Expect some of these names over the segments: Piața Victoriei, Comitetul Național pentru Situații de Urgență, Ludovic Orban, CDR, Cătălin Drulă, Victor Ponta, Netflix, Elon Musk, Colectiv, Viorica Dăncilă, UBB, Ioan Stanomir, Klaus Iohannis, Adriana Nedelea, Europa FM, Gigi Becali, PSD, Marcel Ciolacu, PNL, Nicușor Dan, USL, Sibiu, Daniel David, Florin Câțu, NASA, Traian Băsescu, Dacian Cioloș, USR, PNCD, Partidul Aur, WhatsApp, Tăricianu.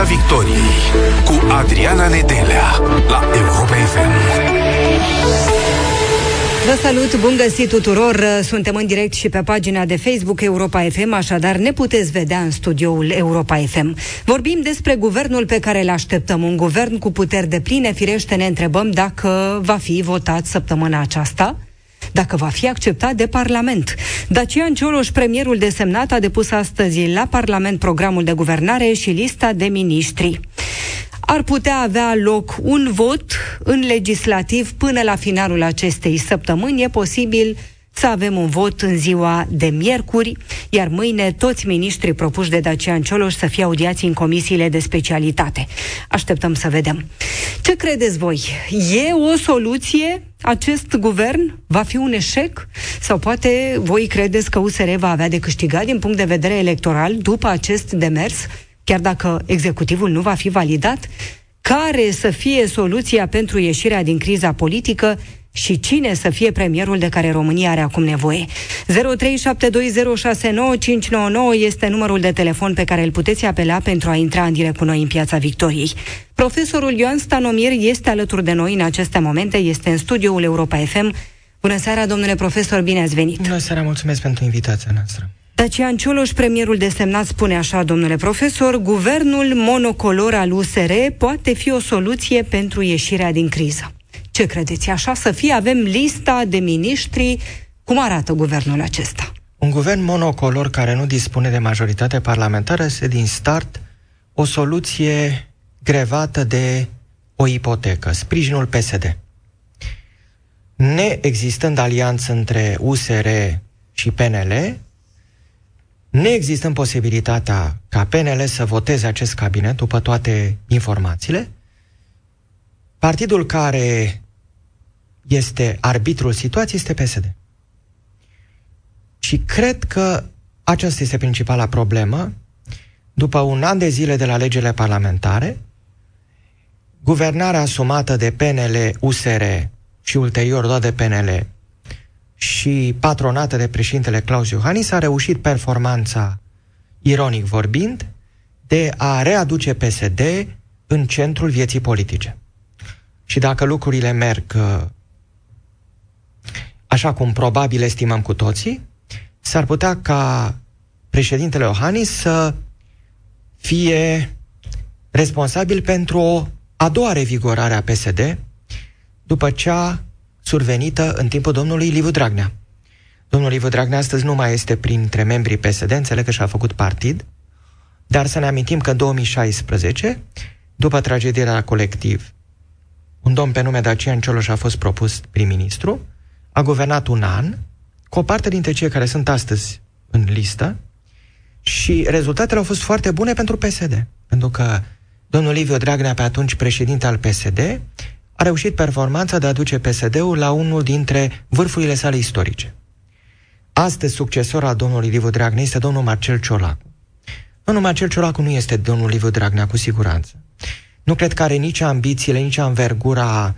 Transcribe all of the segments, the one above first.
Piața Victoriei cu Adriana Nedelea la Europa FM. Vă salut, bun găsit tuturor! Suntem în direct și pe pagina de Facebook Europa FM, așadar ne puteți vedea în studioul Europa FM. Vorbim despre guvernul pe care îl așteptăm, un guvern cu puteri depline. Firește, ne întrebăm dacă va fi votat săptămâna aceasta, dacă va fi acceptat de Parlament. Dacian Cioloș, premierul desemnat, a depus astăzi la Parlament programul de guvernare și lista de miniștri. Ar putea avea loc un vot în legislativ până la finalul acestei săptămâni. E posibil să avem un vot în ziua de miercuri, iar mâine toți miniștrii propuși de Dacian Cioloș să fie audiați în comisiile de specialitate. Așteptăm să vedem. Ce credeți voi? E o soluție? Acest guvern va fi un eșec? Sau poate voi credeți că USR va avea de câștigat din punct de vedere electoral după acest demers, chiar dacă executivul nu va fi validat? Care să fie soluția pentru ieșirea din criza politică și cine să fie premierul de care România are acum nevoie? 0372069599 este numărul de telefon pe care îl puteți apela pentru a intra în direct cu noi în Piața Victoriei. Profesorul Ioan Stanomir este alături de noi în aceste momente, este în studioul Europa FM. Bună seara, domnule profesor, bine ați venit! Bună seara, mulțumesc pentru invitația noastră! Dacian Cioloș, premierul desemnat, spune așa, domnule profesor: guvernul monocolor al USR poate fi o soluție pentru ieșirea din criză. Ce credeți? Așa să fie? Avem lista de miniștri. Cum arată guvernul acesta? Un guvern monocolor care nu dispune de majoritate parlamentară este din start o soluție grevată de o ipotecă, sprijinul PSD. Neexistând alianță între USR și PNL, neexistând posibilitatea ca PNL să voteze acest cabinet după toate informațiile, partidul care este arbitrul situației este PSD. Și cred că aceasta este principala problemă. După un an de zile de la alegerile parlamentare, guvernarea asumată de PNL, USR și ulterior doar de PNL și patronată de președintele Klaus Iohannis a reușit performanța, ironic vorbind, de a readuce PSD în centrul vieții politice. Și dacă lucrurile merg așa cum probabil estimăm cu toții, s-ar putea ca președintele Iohannis să fie responsabil pentru o a doua revigorare a PSD după cea survenită în timpul domnului Liviu Dragnea. Domnul Liviu Dragnea astăzi nu mai este printre membrii PSD, înțeleg că și-a făcut partid, dar să ne amintim că în 2016, după tragedia la Colectiv, un domn pe nume Dacian Cioloș a fost propus prim-ministru, a guvernat un an, cu o parte dintre cei care sunt astăzi în listă, și rezultatele au fost foarte bune pentru PSD, pentru că domnul Liviu Dragnea, pe atunci președinte al PSD, a reușit performanța de a aduce PSD-ul la unul dintre vârfurile sale istorice. Astăzi, succesor al domnului Liviu Dragnea este domnul Marcel Ciolacu. Domnul Marcel Ciolacu nu este domnul Liviu Dragnea, cu siguranță. Nu cred că are nici ambițiile, nici anvergura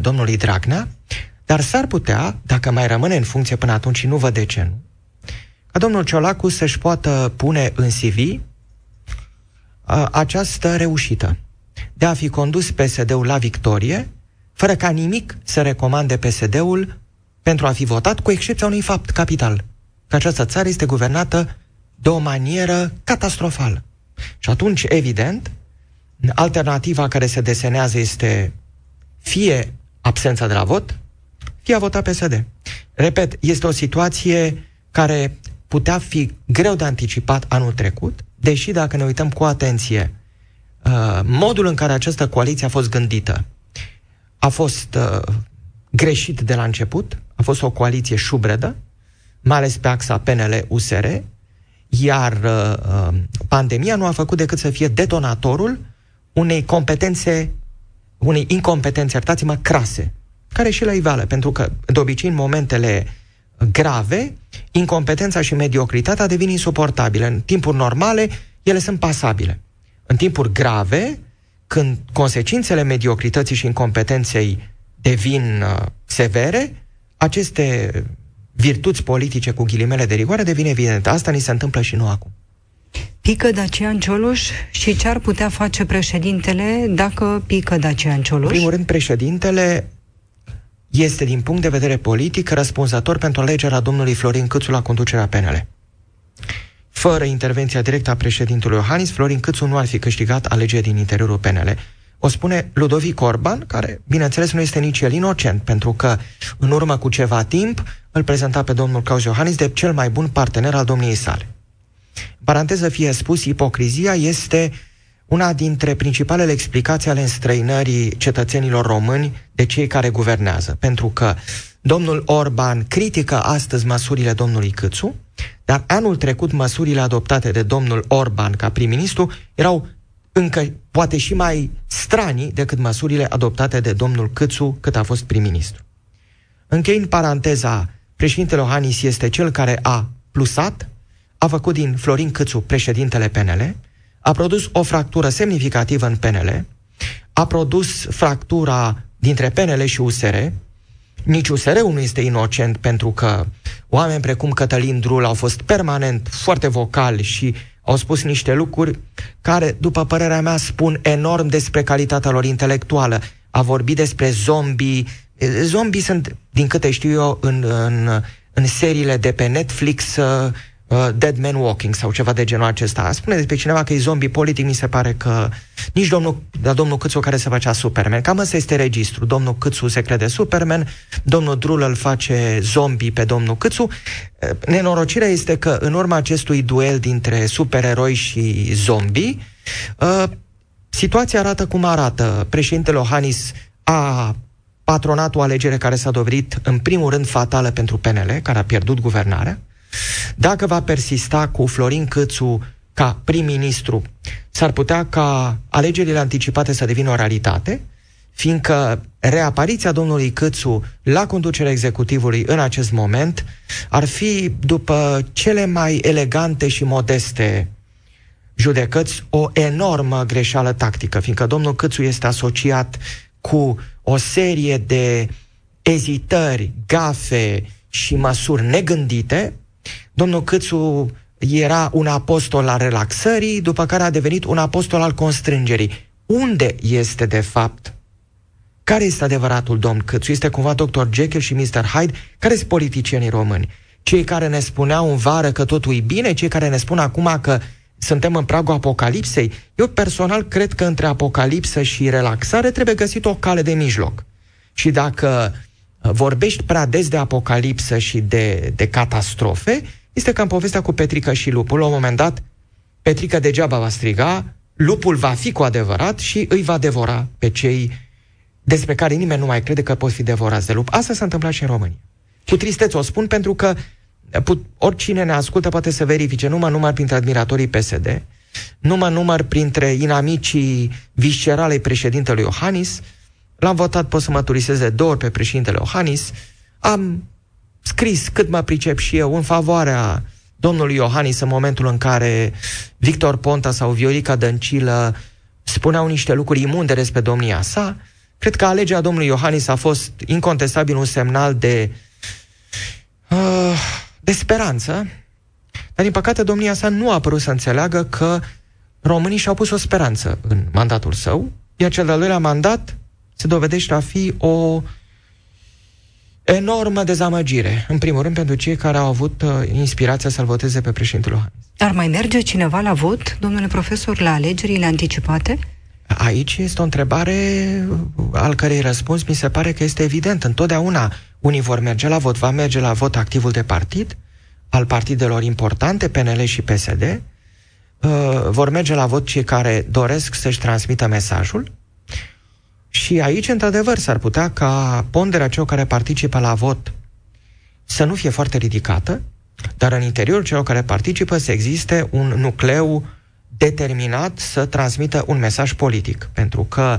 domnului Dragnea, dar s-ar putea, dacă mai rămâne în funcție până atunci și nu văd de ce nu, ca domnul Ciolacu să-și poată pune în CV această reușită de a fi condus PSD-ul la victorie, fără ca nimic să recomande PSD-ul pentru a fi votat, cu excepția unui fapt capital, că această țară este guvernată de o manieră catastrofală. Și atunci, evident, alternativa care se desenează este fie absența de la vot, fie a vota PSD. Repet, este o situație care putea fi greu de anticipat anul trecut, deși dacă ne uităm cu atenție, modul în care această coaliție a fost gândită a fost greșit de la început, a fost o coaliție șubredă, mai ales pe axa PNL-USR, iar pandemia nu a făcut decât să fie detonatorul unei incompetențe, iertați-mă, crase, care și la iveală, pentru că, de obicei, în momentele grave, incompetența și mediocritatea devin insuportabile. În timpuri normale, ele sunt pasabile. În timpuri grave, când consecințele mediocrității și incompetenței devin severe, aceste virtuți politice, cu ghilimele de rigoare, devin evidente. Asta ni se întâmplă și nouă acum. Pică Dacian Cioloș și ce ar putea face președintele dacă pică Dacian Cioloș? În primul rând, președintele este, din punct de vedere politic, răspunzător pentru alegerea domnului Florin Câțu la conducerea PNL. Fără intervenția directă a președintelui Iohannis, Florin Câțu nu ar fi câștigat alegeri din interiorul PNL. O spune Ludovic Orban, care, bineînțeles, nu este nici el inocent, pentru că, în urmă cu ceva timp, îl prezenta pe domnul Klaus Iohannis de cel mai bun partener al domniei sale. În paranteză fie spus, ipocrizia este una dintre principalele explicații ale înstrăinării cetățenilor români de cei care guvernează, pentru că domnul Orban critică astăzi măsurile domnului Câțu, dar anul trecut măsurile adoptate de domnul Orban ca prim-ministru erau încă poate și mai stranii decât măsurile adoptate de domnul Câțu cât a fost prim-ministru. Închei în paranteza, președintele Iohannis este cel care a plusat, a făcut din Florin Câțu președintele PNL, a produs o fractură semnificativă în PNL, a produs fractura dintre PNL și USR. Nici USR-ul nu este inocent, pentru că oameni precum Cătălin Drulă au fost permanent foarte vocali și au spus niște lucruri care, după părerea mea, spun enorm despre calitatea lor intelectuală. A vorbit despre zombii. Zombii sunt, din câte știu eu, în seriile de pe Netflix, Dead Man Walking sau ceva de genul acesta. Spune despre cineva că e zombie politic, mi se pare că nici domnul Câțu care se facea Superman. Cam ăsta este registru. Domnul Câțu se crede Superman, domnul Drulă îl face zombie pe domnul Câțu. Nenorocirea este că în urma acestui duel dintre supereroi și zombie, situația arată cum arată. Președintele Iohannis a patronat o alegere care s-a dovedit în primul rând fatală pentru PNL, care a pierdut guvernarea. Dacă va persista cu Florin Câțu ca prim-ministru, s-ar putea ca alegerile anticipate să devină o realitate, fiindcă reapariția domnului Câțu la conducerea executivului în acest moment ar fi, după cele mai elegante și modeste judecăți, o enormă greșeală tactică, fiindcă domnul Câțu este asociat cu o serie de ezitări, gafe și măsuri negândite. Domnul Câțu era un apostol al relaxării, după care a devenit un apostol al constrângerii. Unde este, de fapt? Care este adevăratul domn Câțu? Este cumva Dr. Jekyll și Mr. Hyde? Care sunt politicienii români? Cei care ne spuneau în vară că totul e bine? Cei care ne spun acum că suntem în pragul apocalipsei? Eu personal cred că între apocalipsă și relaxare trebuie găsit o cale de mijloc. Și dacă vorbești prea des de apocalipsă și de catastrofe, este ca în povestea cu Petrică și lupul. La un moment dat, Petrică degeaba va striga, lupul va fi cu adevărat și îi va devora pe cei despre care nimeni nu mai crede că pot fi devorați de lup. Asta s-a întâmplat și în România. Cu tristețe o spun, pentru că oricine ne ascultă poate să verifice. Nu mă număr printre admiratorii PSD, nu mă număr printre inamicii visceralei președintelui Iohannis. L-am votat, pot să măturisez de 2 ori pe președintele Iohannis. Am scris cât mă pricep și eu în favoarea domnului Iohannis în momentul în care Victor Ponta sau Viorica Dăncilă spuneau niște lucruri imunde despre domnia sa. Cred că alegerea domnului Iohannis a fost incontestabil un semnal de speranță, dar din păcate domnia sa nu a părut să înțeleagă că românii și-au pus o speranță în mandatul său, iar cel de-al doilea mandat se dovedește a fi o enormă dezamăgire, în primul rând pentru cei care au avut inspirația să-l voteze pe președintele Iohannis. Ar mai merge cineva la vot, domnule profesor, la alegerile anticipate? Aici este o întrebare al cărei răspuns mi se pare că este evident. Întotdeauna unii vor merge la vot. Va merge la vot activul de partid, al partidelor importante, PNL și PSD. Vor merge la vot cei care doresc să-și transmită mesajul. Și aici, într-adevăr, s-ar putea ca ponderea celor care participă la vot să nu fie foarte ridicată, dar în interiorul celor care participă să existe un nucleu determinat să transmită un mesaj politic. Pentru că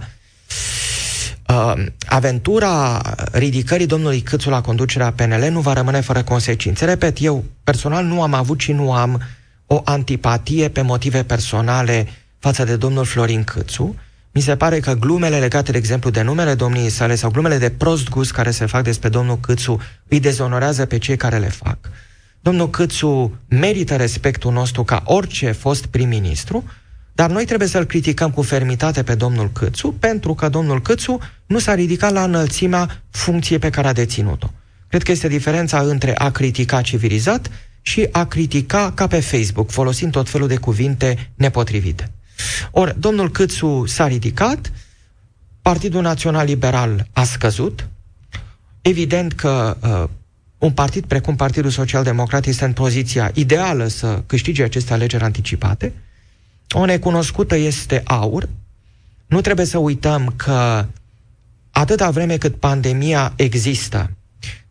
aventura ridicării domnului Câțu la conducerea PNL nu va rămâne fără consecințe. Repet, eu personal nu am avut și nu am o antipatie pe motive personale față de domnul Florin Câțu. Mi se pare că glumele legate, de exemplu, de numele domniei sale sau glumele de prost gust care se fac despre domnul Câțu îi dezonorează pe cei care le fac. domnul Câțu merită respectul nostru ca orice fost prim-ministru, dar noi trebuie să-l criticăm cu fermitate pe domnul Câțu, pentru că domnul Câțu nu s-a ridicat la înălțimea funcției pe care a deținut-o. Cred că este diferența între a critica civilizat și a critica ca pe Facebook, folosind tot felul de cuvinte nepotrivite. Ori, domnul Câțu s-a ridicat, Partidul Național Liberal a scăzut, evident că un partid precum Partidul Social-Democrat este în poziția ideală să câștige aceste alegeri anticipate, o necunoscută este AUR, nu trebuie să uităm că atâta vreme cât pandemia există,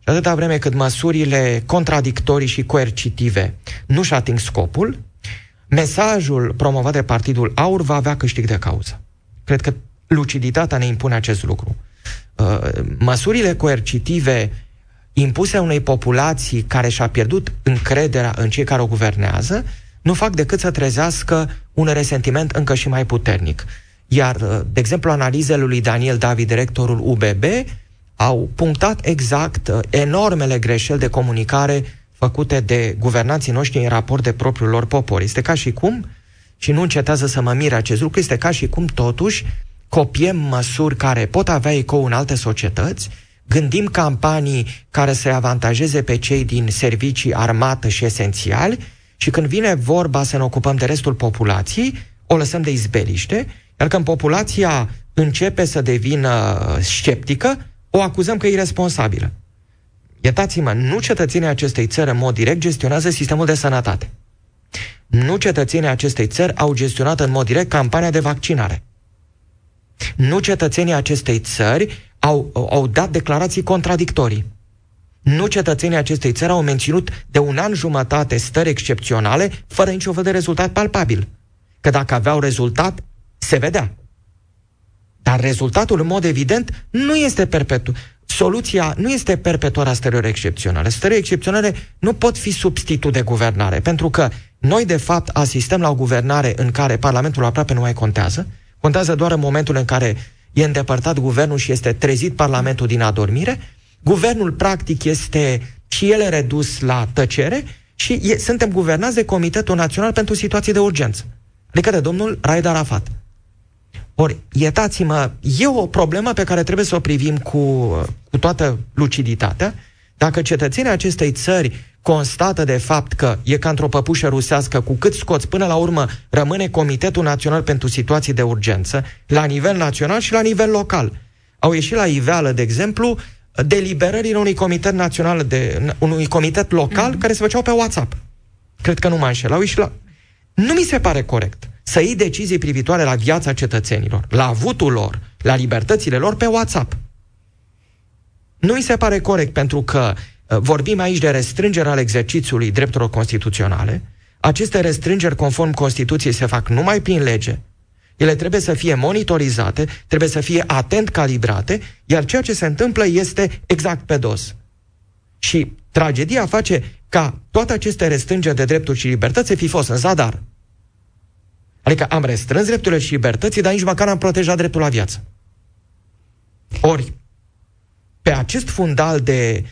atâta vreme cât măsurile contradictorii și coercitive nu-și ating scopul, mesajul promovat de Partidul Aur va avea câștig de cauză. Cred că luciditatea ne impune acest lucru. Măsurile coercitive impuse unei populații care și-a pierdut încrederea în cei care o guvernează, nu fac decât să trezească un resentiment încă și mai puternic. Iar, de exemplu, analizele lui Daniel David, directorul UBB, au punctat exact enormele greșeli de comunicare făcute de guvernanții noștri în raport de propriul lor popor. Este ca și cum, și nu încetează să mă mire acest lucru, este ca și cum totuși copiem măsuri care pot avea ecou în alte societăți, gândim campanii care să-i avantajeze pe cei din servicii, armată și esențiali, și când vine vorba să ne ocupăm de restul populației, o lăsăm de izbeliște, iar când populația începe să devină sceptică, o acuzăm că e irresponsabilă. Iertați-mă, nu cetățenii acestei țări în mod direct gestionează sistemul de sănătate. Nu cetățenii acestei țări au gestionat în mod direct campania de vaccinare. Nu cetățenii acestei țări au dat declarații contradictorii. Nu cetățenii acestei țări au menținut de un an jumătate stări excepționale fără niciun fel de rezultat palpabil. Că dacă aveau rezultat, se vedea. Dar rezultatul, în mod evident, nu este perpetu. Soluția nu este perpetuarea stărilor excepționale. Stările excepționale nu pot fi substitut de guvernare, pentru că noi, de fapt, asistăm la o guvernare în care Parlamentul aproape nu mai contează. Contează doar în momentul în care e îndepărtat guvernul și este trezit Parlamentul din adormire. Guvernul, practic, este și el redus la tăcere și suntem guvernați de Comitetul Național pentru Situații de Urgență, adică de domnul Raed Arafat. Ori, iertați-mă, e o problemă pe care trebuie să o privim cu toată luciditatea. Dacă cetățenii acestei țări constată de fapt că e ca într-o păpușă rusească, cu cât scoți până la urmă rămâne Comitetul Național pentru Situații de Urgență, la nivel național și la nivel local. Au ieșit la iveală, de exemplu, deliberările unui comitet local care se făceau pe WhatsApp. Cred că nu mă înșel. Nu mi se pare corect să iei decizii privitoare la viața cetățenilor, la avutul lor, la libertățile lor pe WhatsApp. Nu mi se pare corect, pentru că vorbim aici de restrângeri al exercițiului drepturilor constituționale. Aceste restrângeri, conform Constituției, se fac numai prin lege. Ele trebuie să fie monitorizate, trebuie să fie atent calibrate, iar ceea ce se întâmplă este exact pe dos. Și tragedia face ca toate aceste restrângeri de drepturi și libertăți să fi fost în zadar. Adică am restrâns drepturile și libertății, dar nici măcar am protejat dreptul la viață. Ori, pe acest fundal de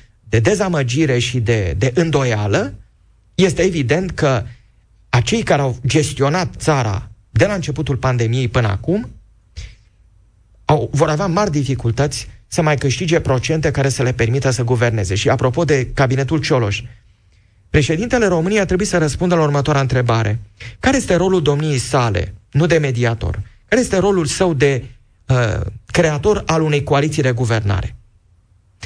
dezamăgire și de îndoială, este evident că acei care au gestionat țara de la începutul pandemiei până acum vor avea mari dificultăți să mai câștige procente care să le permită să guverneze. Și apropo de cabinetul Cioloș, președintele României a trebuit să răspundă la următoarea întrebare. Care este rolul domniei sale, nu de mediator? Care este rolul său de creator al unei coaliții de guvernare?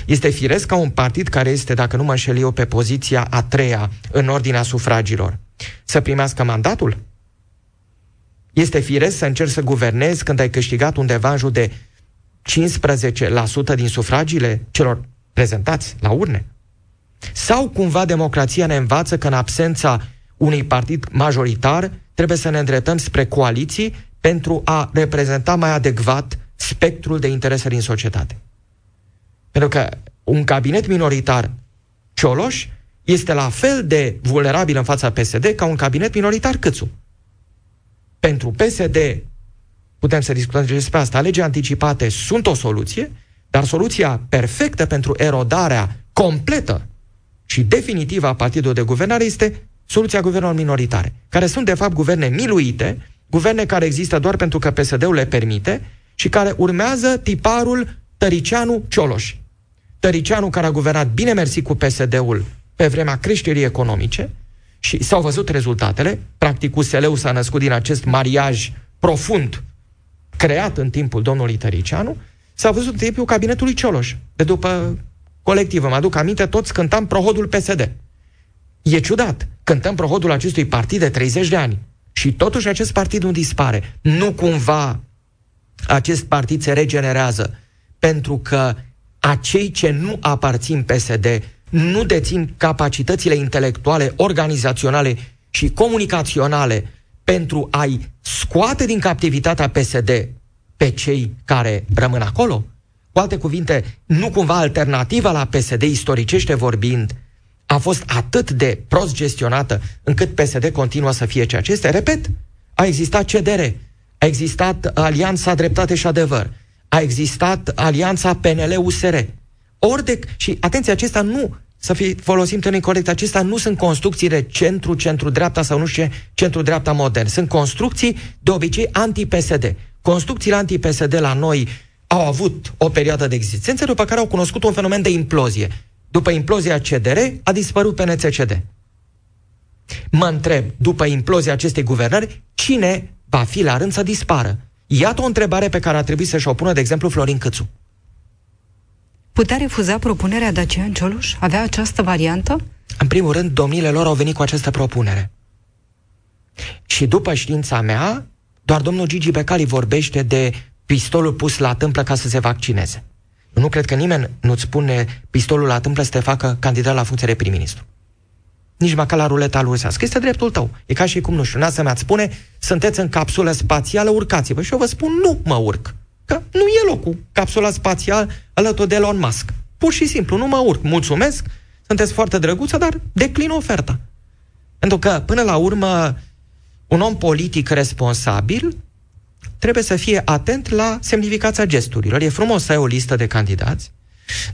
Este firesc ca un partid care este, dacă nu mă înșel eu, pe poziția a treia în ordinea sufragilor, să primească mandatul? Este firesc să încerci să guvernezi când ai câștigat undeva în jur de 15% din sufragiile celor prezentați la urne? Sau cumva democrația ne învață că în absența unui partid majoritar trebuie să ne îndreptăm spre coaliții pentru a reprezenta mai adecvat spectrul de interese din societate? Pentru că un cabinet minoritar Cioloș este la fel de vulnerabil în fața PSD ca un cabinet minoritar Câțu. Pentru PSD, putem să discutăm despre asta, alegeri anticipate sunt o soluție, dar soluția perfectă pentru erodarea completă și definitivă a partidului de guvernare este soluția guvernelor minoritare, care sunt de fapt guverne miluite, guverne care există doar pentru că PSD-ul le permite și care urmează tiparul Tăricianu-Cioloș. Tăricianu care a guvernat bine mersi cu PSD-ul pe vremea creșterii economice și s-au văzut rezultatele. Practic USL-ul s-a născut din acest mariaj profund creat în timpul domnului Tăricianu. S-a văzut în timpul cabinetului Cioloș. De după Colectiv, îmi aduc aminte, toți cântam prohodul PSD. E ciudat. Cântăm prohodul acestui partid de 30 de ani. Și totuși acest partid nu dispare. Nu cumva acest partid se regenerează. Pentru că acei ce nu aparțin PSD nu dețin capacitățile intelectuale, organizaționale și comunicaționale pentru a-i scoate din captivitatea PSD pe cei care rămân acolo? Cu alte cuvinte, nu cumva alternativa la PSD, istoricește vorbind, a fost atât de prost gestionată încât PSD continuă să fie ceea ce este? Repet, a existat CDR, a existat Alianța Dreptate și Adevăr, a existat Alianța PNL-USR. Și atenție, acestea nu, să fie folosim termenii corect, acestea nu sunt construcții de centru, centru-dreapta sau nu știu ce, centru-dreapta modern. Sunt construcții de obicei anti-PSD. Construcțiile anti-PSD la noi au avut o perioadă de existență, după care au cunoscut un fenomen de implozie. După implozia CDR a dispărut PNCD. Mă întreb, după implozia acestei guvernări, cine va fi la rând să dispară? Iată o întrebare pe care ar trebui să-și o pună, de exemplu, Florin Câțu. Putea refuza propunerea Dacian Cioloș? Avea această variantă? În primul rând, domniile lor au venit cu această propunere. Și după știința mea, doar domnul Gigi Becali vorbește de pistolul pus la tâmplă ca să se vaccineze. Nu cred că nimeni nu-ți pune pistolul la tâmplă să te facă candidat la funcție de prim-ministru. Nici măcar la ruleta rusească. Este dreptul tău. E ca și cum, nu știu, NASA mi-ați spune, sunteți în capsulă spațială, urcați-vă. Și eu vă spun, nu mă urc. Că nu e locul. Capsula spațială alături de Elon Musk. Pur și simplu, nu mă urc. Mulțumesc, sunteți foarte drăguță, dar declin oferta. Pentru că, până la urmă, un om politic responsabil trebuie să fie atent la semnificația gesturilor. E frumos să ai o listă de candidați,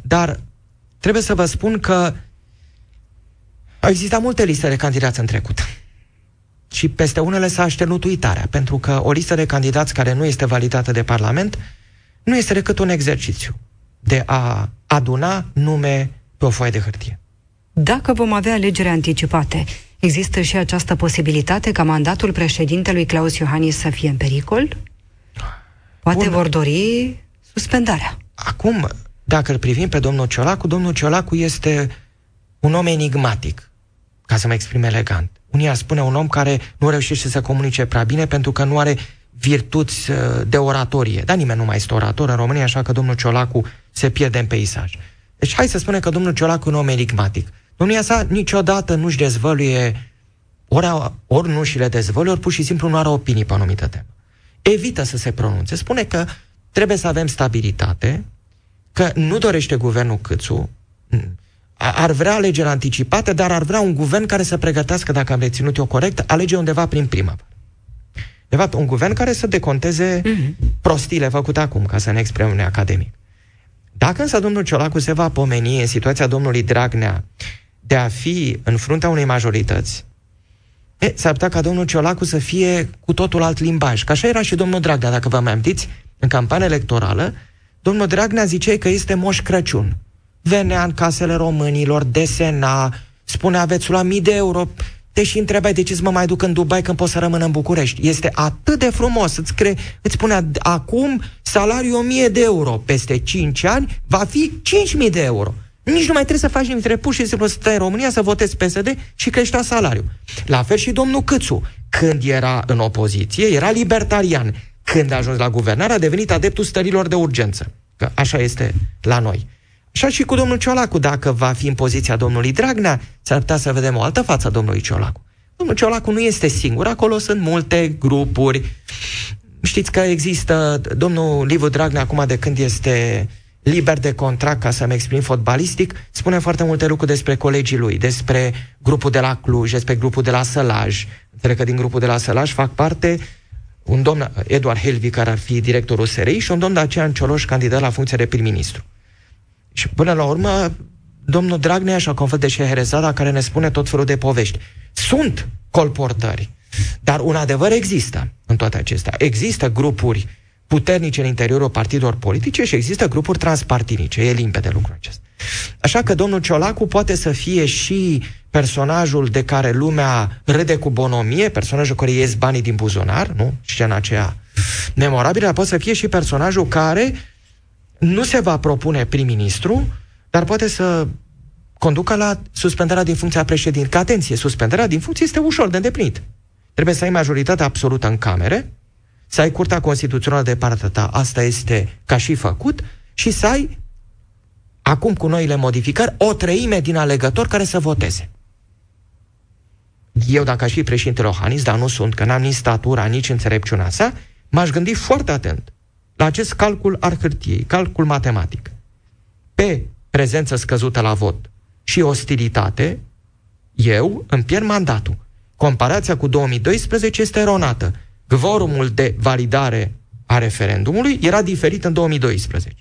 dar trebuie să vă spun că au existat multe liste de candidați în trecut. Și peste unele s-a așternut uitarea, pentru că o listă de candidați care nu este validată de Parlament nu este decât un exercițiu de a aduna nume pe o foaie de hârtie. Dacă vom avea alegeri anticipate, există și această posibilitate ca mandatul președintelui Klaus Iohannis să fie în pericol? Poate vor dori suspendarea. Acum, dacă îl privim pe domnul Ciolacu, domnul Ciolacu este un om enigmatic, ca să mă exprim elegant. Unii ar spune un om care nu reușește să comunice prea bine pentru că nu are virtuți de oratorie. Dar nimeni nu mai este orator în România, așa că domnul Ciolacu se pierde în peisaj. Deci hai să spunem că domnul Ciolacu e un om enigmatic. Domnia sa niciodată nu-și dezvăluie, ori nu și le dezvăluie, ori pur și simplu nu are opinii pe anumită temă. Evită să se pronunțe. Spune că trebuie să avem stabilitate, că nu dorește guvernul Câțu, ar vrea alegeri anticipate, dar ar vrea un guvern care să pregătească, dacă am reținut eu corect, alegeri undeva prin primăvară. De fapt, un guvern care să deconteze prostiile făcute acum, ca să ne exprimăm academic. Dacă însă domnul Ciolacu se va pomeni în situația domnului Dragnea de a fi în fruntea unei majorități, s-ar putea ca domnul Ciolacu să fie cu totul alt limbaj. Că așa era și domnul Dragnea, dacă vă mai amintiți, în campania electorală, domnul Dragnea zicea că este Moș Crăciun. Venea în casele românilor, desena, spunea veți lua €1000, deși întrebai de ce mă mai duc în Dubai când pot să rămân în București. Este atât de frumos, îți spunea acum salariul €1000, peste 5 ani va fi €5000. Nici nu mai trebuie să faci nimic, trebuie pur și simplu să stai în România, să votezi PSD și creștea salariul. La fel și domnul Câțu, când era în opoziție, era libertarian. Când a ajuns la guvernare, a devenit adeptul stărilor de urgență. Că așa este la noi. Așa și cu domnul Ciolacu, dacă va fi în poziția domnului Dragnea, s-ar putea să vedem o altă față a domnului Ciolacu. Domnul Ciolacu nu este singur, acolo sunt multe grupuri. Știți că există domnul Liviu Dragnea acum, de când este liber de contract, ca să-mi exprim fotbalistic, spune foarte multe lucruri despre colegii lui, despre grupul de la Cluj, despre grupul de la Sălaj. Înțeleg că din grupul de la Sălaj fac parte un domn Eduard Helvi, care ar fi directorul SRI, și un domn Dacian Cioloș, candidat la funcție de prim-ministru. Și până la urmă, domnul Dragnea și un fel de Șeherezada care ne spune tot felul de povești. Sunt colportări, dar un adevăr există în toate acestea. Există grupuri puternice în interiorul partidelor politice și există grupuri transpartinice. E limpede lucrul acesta. Așa că domnul Ciolacu poate să fie și personajul de care lumea râde cu bonomie, personajul care ies banii din buzunar, nu? Scena aceea memorabilă, dar poate să fie și personajul care nu se va propune prim-ministru, dar poate să conducă la suspendarea din funcția președinte. Că, atenție, suspendarea din funcție este ușor de îndeplinit. Trebuie să ai majoritate absolută în camere, să ai Curtea Constituțională de partea ta, asta este ca și făcut, și să ai, acum cu noile modificări, 1/3 din alegători care să voteze. Eu, dacă aș fi președintele Iohannis, dar nu sunt, că n-am nici statura, nici înțelepciunea sa, m-aș gândi foarte atent la acest calcul al hârtiei, calcul matematic. Pe prezență scăzută la vot și ostilitate, eu îmi pierd mandatul. Comparația cu 2012 este eronată. Gvorumul de validare a referendumului era diferit în 2012.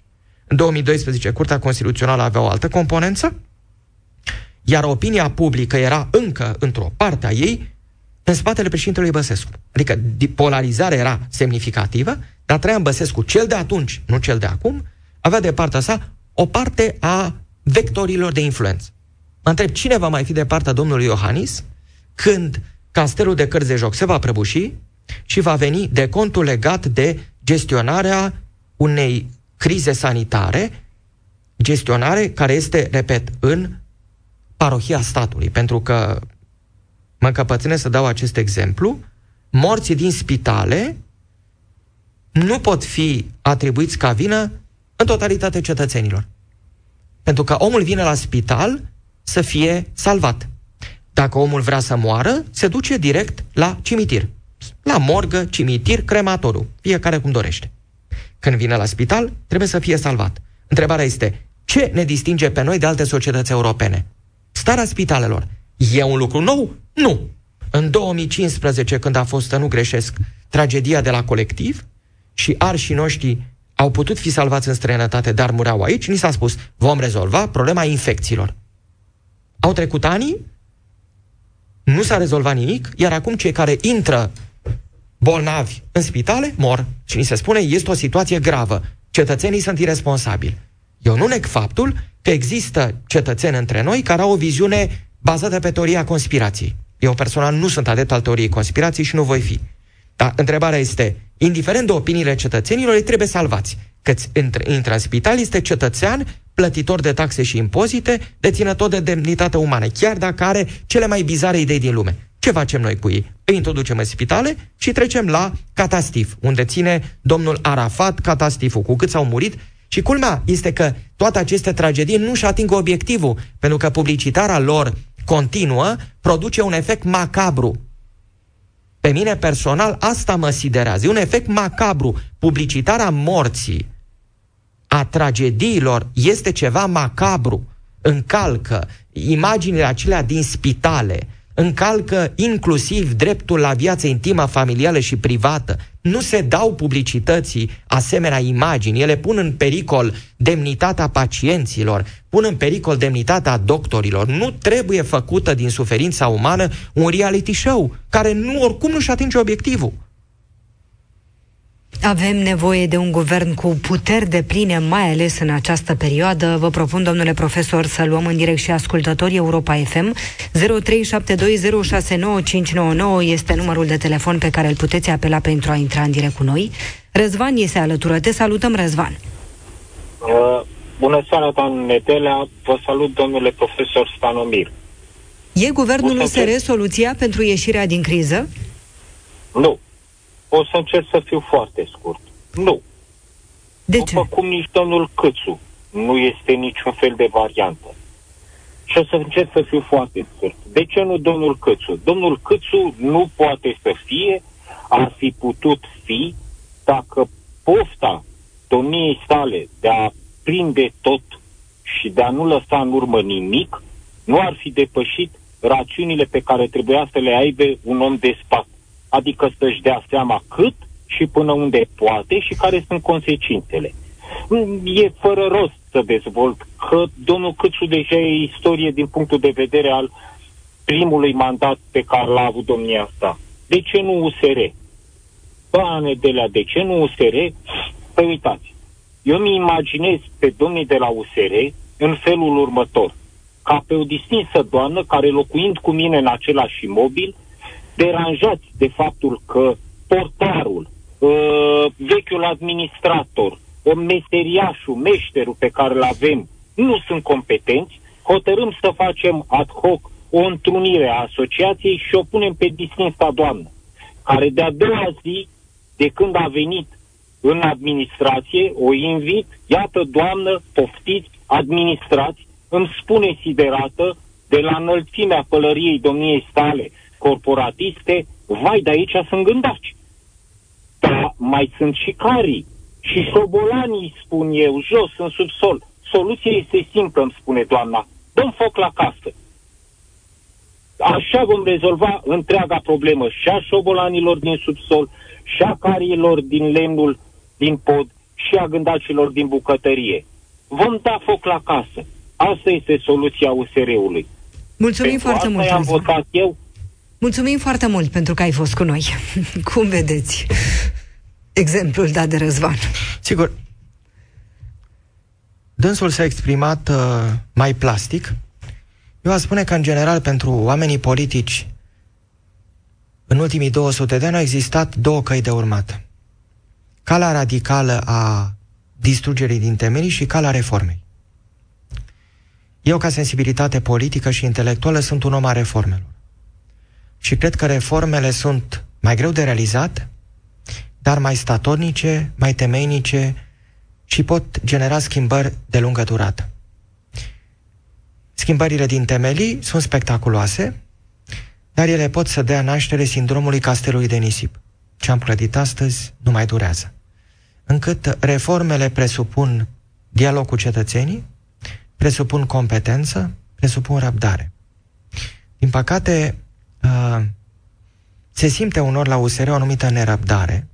În 2012, Curtea Constituțională avea o altă componență, iar opinia publică era încă, într-o parte a ei, în spatele președintelui Băsescu. Adică polarizarea era semnificativă, dar Traian Băsescu, cel de atunci, nu cel de acum, avea de partea sa o parte a vectorilor de influență. Mă întreb, cine va mai fi de partea domnului Iohannis când castelul de cărți de joc se va prăbuși și va veni decontul legat de gestionarea unei crize sanitare, gestionare care este, repet, în parohia statului, pentru că mă încăpățânesc să dau acest exemplu, morții din spitale nu pot fi atribuiți ca vină în totalitate cetățenilor. Pentru că omul vine la spital să fie salvat. Dacă omul vrea să moară, se duce direct la cimitir. La morgă, cimitir, crematoriu, fiecare cum dorește. Când vine la spital, trebuie să fie salvat. Întrebarea este, ce ne distinge pe noi de alte societăți europene? Starea spitalelor. E un lucru nou? Nu. În 2015, când a fost, să nu greșesc, tragedia de la Colectiv și arșii noștri au putut fi salvați în străinătate, dar mureau aici, ni s-a spus, vom rezolva problema infecțiilor. Au trecut ani, nu s-a rezolvat nimic, iar acum cei care intră bolnavi în spitale mor. Și ni se spune, este o situație gravă. Cetățenii sunt irresponsabili. Eu nu neg faptul că există cetățeni între noi care au o viziune bazată pe teoria conspirației. Eu personal nu sunt adept al teoriei conspirației și nu voi fi. Dar întrebarea este, indiferent de opiniile cetățenilor, ei trebuie salvați. Că-ți intră în spital, este cetățean, plătitor de taxe și impozite, deținător de demnitate umană, chiar dacă are cele mai bizare idei din lume. Ce facem noi cu ei? Îi introducem în spitale și trecem la catastif, unde ține domnul Arafat catastiful, cu cât au murit. Și culmea este că toate aceste tragedii nu își ating obiectivul, pentru că publicitarea lor continuă produce un efect macabru. Pe mine personal asta mă siderează. E un efect macabru. Publicitarea morții, a tragediilor, este ceva macabru. Încalcă imaginile acelea din spitale, încalcă inclusiv dreptul la viață intimă, familială și privată. Nu se dau publicității asemenea imagini. Ele pun în pericol demnitatea pacienților, pun în pericol demnitatea doctorilor. Nu trebuie făcută din suferința umană un reality show care nu, oricum nu-și atinge obiectivul. Avem nevoie de un guvern cu puteri depline, mai ales în această perioadă. Vă propun, domnule profesor, să luăm în direct și ascultătorii Europa FM. 0372069599 este numărul de telefon pe care îl puteți apela pentru a intra în direct cu noi. Răzvan este alătură. Te salutăm, Răzvan. Bună seara, doamnă Nedelea. Vă salut, domnule profesor Stanomir. E guvernul USR soluția pentru ieșirea din criză? Nu. O să încerc să fiu foarte scurt. Nu. De ce? După cum nici domnul Câțu nu este niciun fel de variantă. Și o să încerc să fiu foarte scurt. De ce nu domnul Câțu? Domnul Câțu nu poate să fie, ar fi putut fi, dacă pofta domniei sale de a prinde tot și de a nu lăsa în urmă nimic, nu ar fi depășit rațiunile pe care trebuia să le aibă un om de spate. Adică să-și dea seama cât și până unde poate și care sunt consecințele. E fără rost să dezvolt că domnul Câțu deja e istorie din punctul de vedere al primului mandat pe care l-a avut domnia asta. De ce nu USR? Bă, Nedelea, de ce nu USR? Păi uitați, eu mi imaginez pe domnii de la USR în felul următor, ca pe o distinsă doamnă care, locuind cu mine în același imobil, deranjați de faptul că portarul, vechiul administrator, meseriașul, meșterul pe care îl avem, nu sunt competenți, hotărâm să facem ad hoc o întrunire a asociației și o punem pe distinsta doamnă, care de-a doua zi, de când a venit în administrație, o invit, iată, doamnă, poftiți, administrați, îmi spune siderată, de la înălțimea pălăriei domniei sale corporatiste, vai, de aici sunt gândaci. Dar mai sunt și carii. Și șobolanii, spun eu, jos, în subsol. Soluția este simplă, îmi spune doamna. Dăm foc la casă. Așa vom rezolva întreaga problemă și a șobolanilor din subsol, și a carilor din lemnul din pod, și a gândacilor din bucătărie. Vom da foc la casă. Asta este soluția USR-ului. Mulțumim foarte mult. Am votat eu. Mulțumim foarte mult pentru că ai fost cu noi. Cum vedeți exemplul dat de Răzvan? Sigur. Dânsul s-a exprimat mai plastic. Eu aș spune că, în general, pentru oamenii politici, în ultimii 200 de ani au existat două căi de urmat. Calea radicală a distrugerii din temelii și calea reformei. Eu, ca sensibilitate politică și intelectuală, sunt un om al reformelor. Și cred că reformele sunt mai greu de realizat, dar mai statornice, mai temeinice și pot genera schimbări de lungă durată. Schimbările din temelii sunt spectaculoase, dar ele pot să dea naștere sindromului castelului de nisip. Ce am plătit astăzi nu mai durează. Încât reformele presupun dialog cu cetățenii, presupun competență, presupun răbdare. Din păcate, se simte unor la USR o anumită nerăbdare.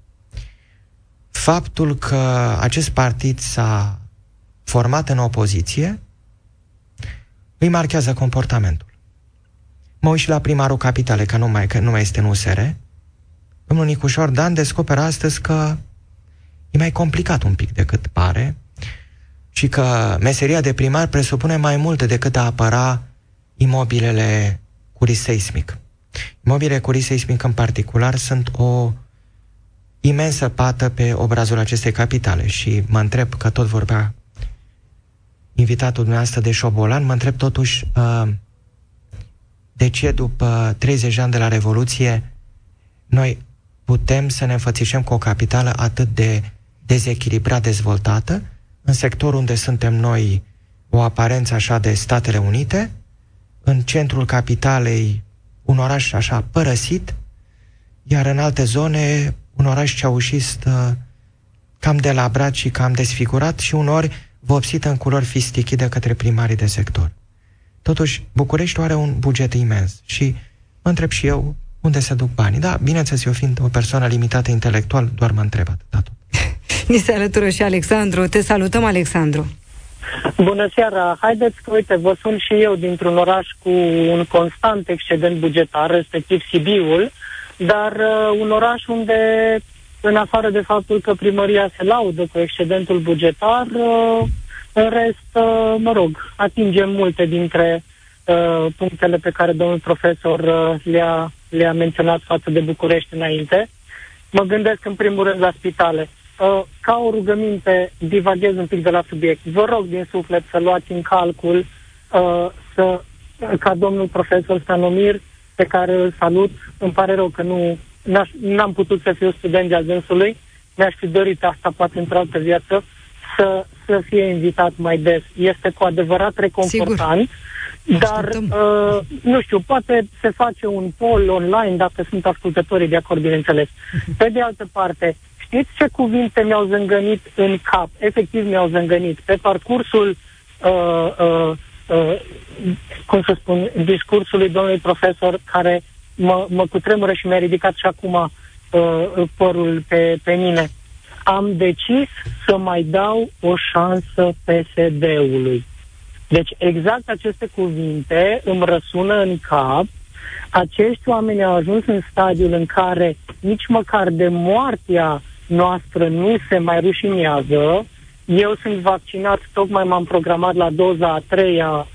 Faptul că acest partid s-a format în opoziție îi marchează comportamentul. Mă uit și la primarul Capitalei, că nu mai este în USR. Domnul Nicușor Dan descoperă astăzi că e mai complicat un pic decât pare și că meseria de primar presupune mai multe decât a apăra imobilele cu risc seismic. Imobilele cu risc seismic în particular sunt o imensă pată pe obrazul acestei capitale și mă întreb, că tot vorbea invitatul dumneavoastră de șobolan, mă întreb totuși de ce după 30 de ani de la Revoluție noi putem să ne înfățișăm cu o capitală atât de dezechilibrat dezvoltată, în sectorul unde suntem noi o aparență așa de Statele Unite, în centrul capitalei un oraș așa părăsit, iar în alte zone un oraș ceaușist cam delabrat și cam desfigurat și uneori vopsit în culori fistichii de către primarii de sector. Totuși, Bucureștiul are un buget imens și mă întreb și eu unde se duc banii. Da, bineînțeles, eu fiind o persoană limitată intelectual, doar mă întreb atât. Ni se alătură și Alexandru. Te salutăm, Alexandru. Bună seara! Haideți că, uite, vă sun și eu dintr-un oraș cu un constant excedent bugetar, respectiv Sibiul, dar un oraș unde, în afară de faptul că primăria se laudă cu excedentul bugetar, în rest, mă rog, atingem multe dintre punctele pe care domnul profesor le-a menționat față de București înainte. Mă gândesc în primul rând la spitale. Ca o rugăminte, divaghez un pic de la subiect. Vă rog din suflet să luați în calcul ca domnul profesor Stanomir, pe care îl salut, îmi pare rău că n-am putut să fiu student de-al dânsului, mi-aș fi dorit asta poate într-o altă viață, să fie invitat mai des. Este cu adevărat reconfortant, dar nu știu, poate se face un poll online dacă sunt ascultătorii de acord, bineînțeles. Pe de altă parte, știți ce cuvinte mi-au zângănit în cap? Efectiv mi-au zângănit. Pe parcursul discursului domnului profesor, care mă cutremură și mi-a ridicat și acum părul pe mine. am decis să mai dau o șansă PSD-ului. Deci exact aceste cuvinte îmi răsună în cap. Acești oameni au ajuns în stadiul în care nici măcar de moartea noastră nu se mai rușinează. Eu sunt vaccinat, tocmai m-am programat la doza a treia,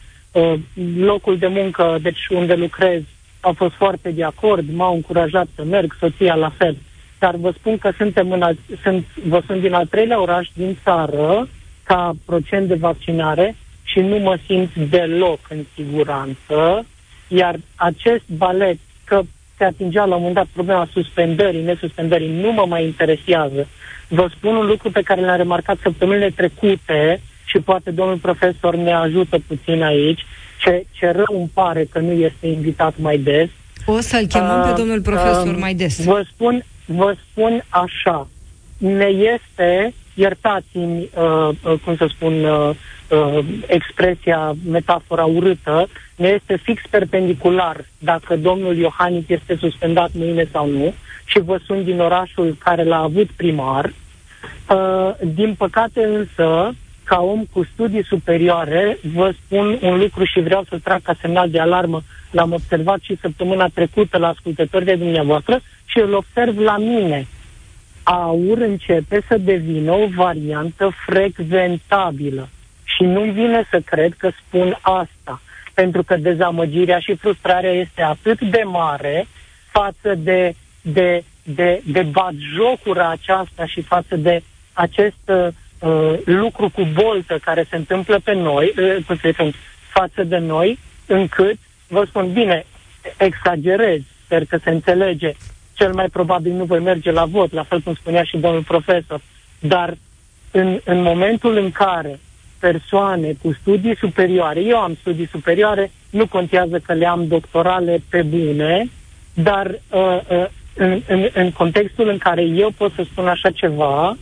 locul de muncă, deci unde lucrez, a fost foarte de acord, m-au încurajat să merg, soția la fel. Dar vă spun că sunt din al treilea oraș din țară ca procent de vaccinare și nu mă simt deloc în siguranță. Iar acest balet, că se atingea la un moment dat problema suspendării, nesuspendării, nu mă mai interesează. Vă spun un lucru pe care l-am remarcat săptămânile trecute și poate domnul profesor ne ajută puțin aici, ce rău îmi pare că nu este invitat mai des. O să-l chemăm pe domnul profesor mai des. Vă spun așa, ne este, iertați-mi, cum să spun, expresia, metafora urâtă, ne este fix perpendicular dacă domnul Iohannis este suspendat mâine sau nu, și vă sunt din orașul care l-a avut primar. Din păcate însă, ca om cu studii superioare, vă spun un lucru și vreau să-l trag ca semnal de alarmă. L-am observat și săptămâna trecută la ascultători de dumneavoastră și îl observ la mine. AUR începe să devină o variantă frecventabilă. Și nu-mi vine să cred că spun asta, pentru că dezamăgirea și frustrarea este atât de mare față de batjocura aceasta și față de acest lucru cu boltă care se întâmplă pe noi, față de noi, încât, vă spun, bine, exagerez, sper că se înțelege, cel mai probabil nu voi merge la vot, la fel cum spunea și domnul profesor, dar în momentul în care persoane cu studii superioare, eu am studii superioare, nu contează că le am doctorale pe bune, dar în contextul în care eu pot să spun așa ceva,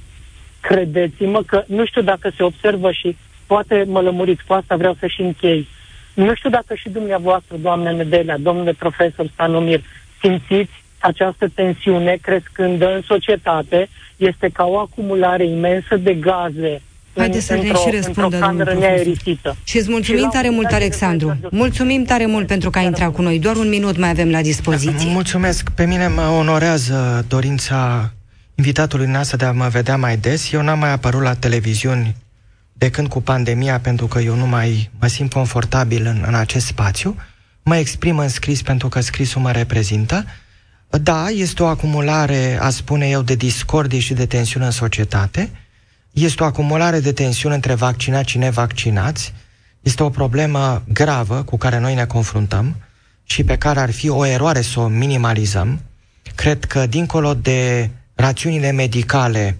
credeți-mă că, nu știu dacă se observă și poate mă lămuriți, cu asta vreau să și închei. Nu știu dacă și dumneavoastră, doamne Nedelea, domnule profesor Stanomir, simțiți această tensiune crescândă în societate, este ca o acumulare imensă de gaze. Haideți să ne și răspundă, domnul profesor. Și îți mulțumim tare mult, Alexandru. Mulțumim tare mult pentru că ai intrat cu noi. Doar un minut mai avem la dispoziție. Mulțumesc. Pe mine mă onorează dorința invitatului noastră de a mă vedea mai des. Eu n-am mai apărut la televiziuni de când cu pandemia, pentru că eu nu mai mă simt confortabil în acest spațiu. Mă exprim în scris pentru că scrisul mă reprezintă. Da, este o acumulare, aș spune eu, de discordii și de tensiune în societate. Este o acumulare de tensiune între vaccinați și nevaccinați. Este o problemă gravă cu care noi ne confruntăm și pe care ar fi o eroare să o minimalizăm. Cred că, dincolo de rațiunile medicale,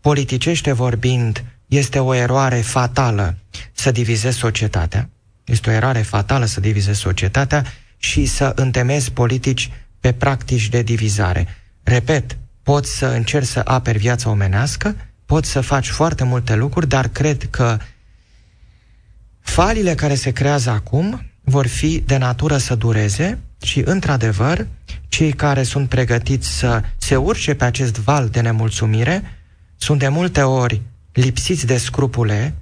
politicește vorbind, este o eroare fatală să divizezi societatea. Este o eroare fatală să divizezi societatea și să întemeiezi politici pe practici de divizare. Repet, poți să încerci să aperi viața omenească, poți să faci foarte multe lucruri, dar cred că falile care se creează acum vor fi de natură să dureze și, într-adevăr, cei care sunt pregătiți să se urce pe acest val de nemulțumire sunt de multe ori lipsiți de scrupule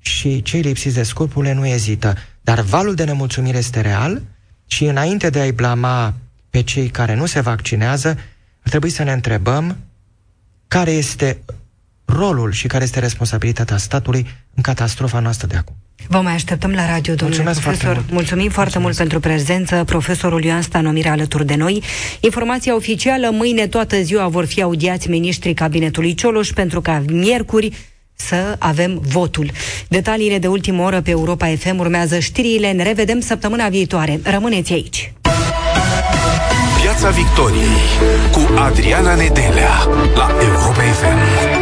și cei lipsiți de scrupule nu ezită. Dar valul de nemulțumire este real și, înainte de a-i blama pe cei care nu se vaccinează, ar trebui să ne întrebăm care este rolul și care este responsabilitatea statului în catastrofa noastră de acum. Vă mai așteptăm la radio, domnule profesor. Mulțumim foarte mult pentru prezență. Profesorul Ioan Stanomir alături de noi. Informația oficială: mâine toată ziua vor fi audiați miniștrii cabinetului Cioloș pentru ca miercuri să avem votul. Detaliile de ultimă oră pe Europa FM. Urmează știrile. Ne revedem săptămâna viitoare. Rămâneți aici. Piața Victoriei cu Adriana Nedelea la Europa FM.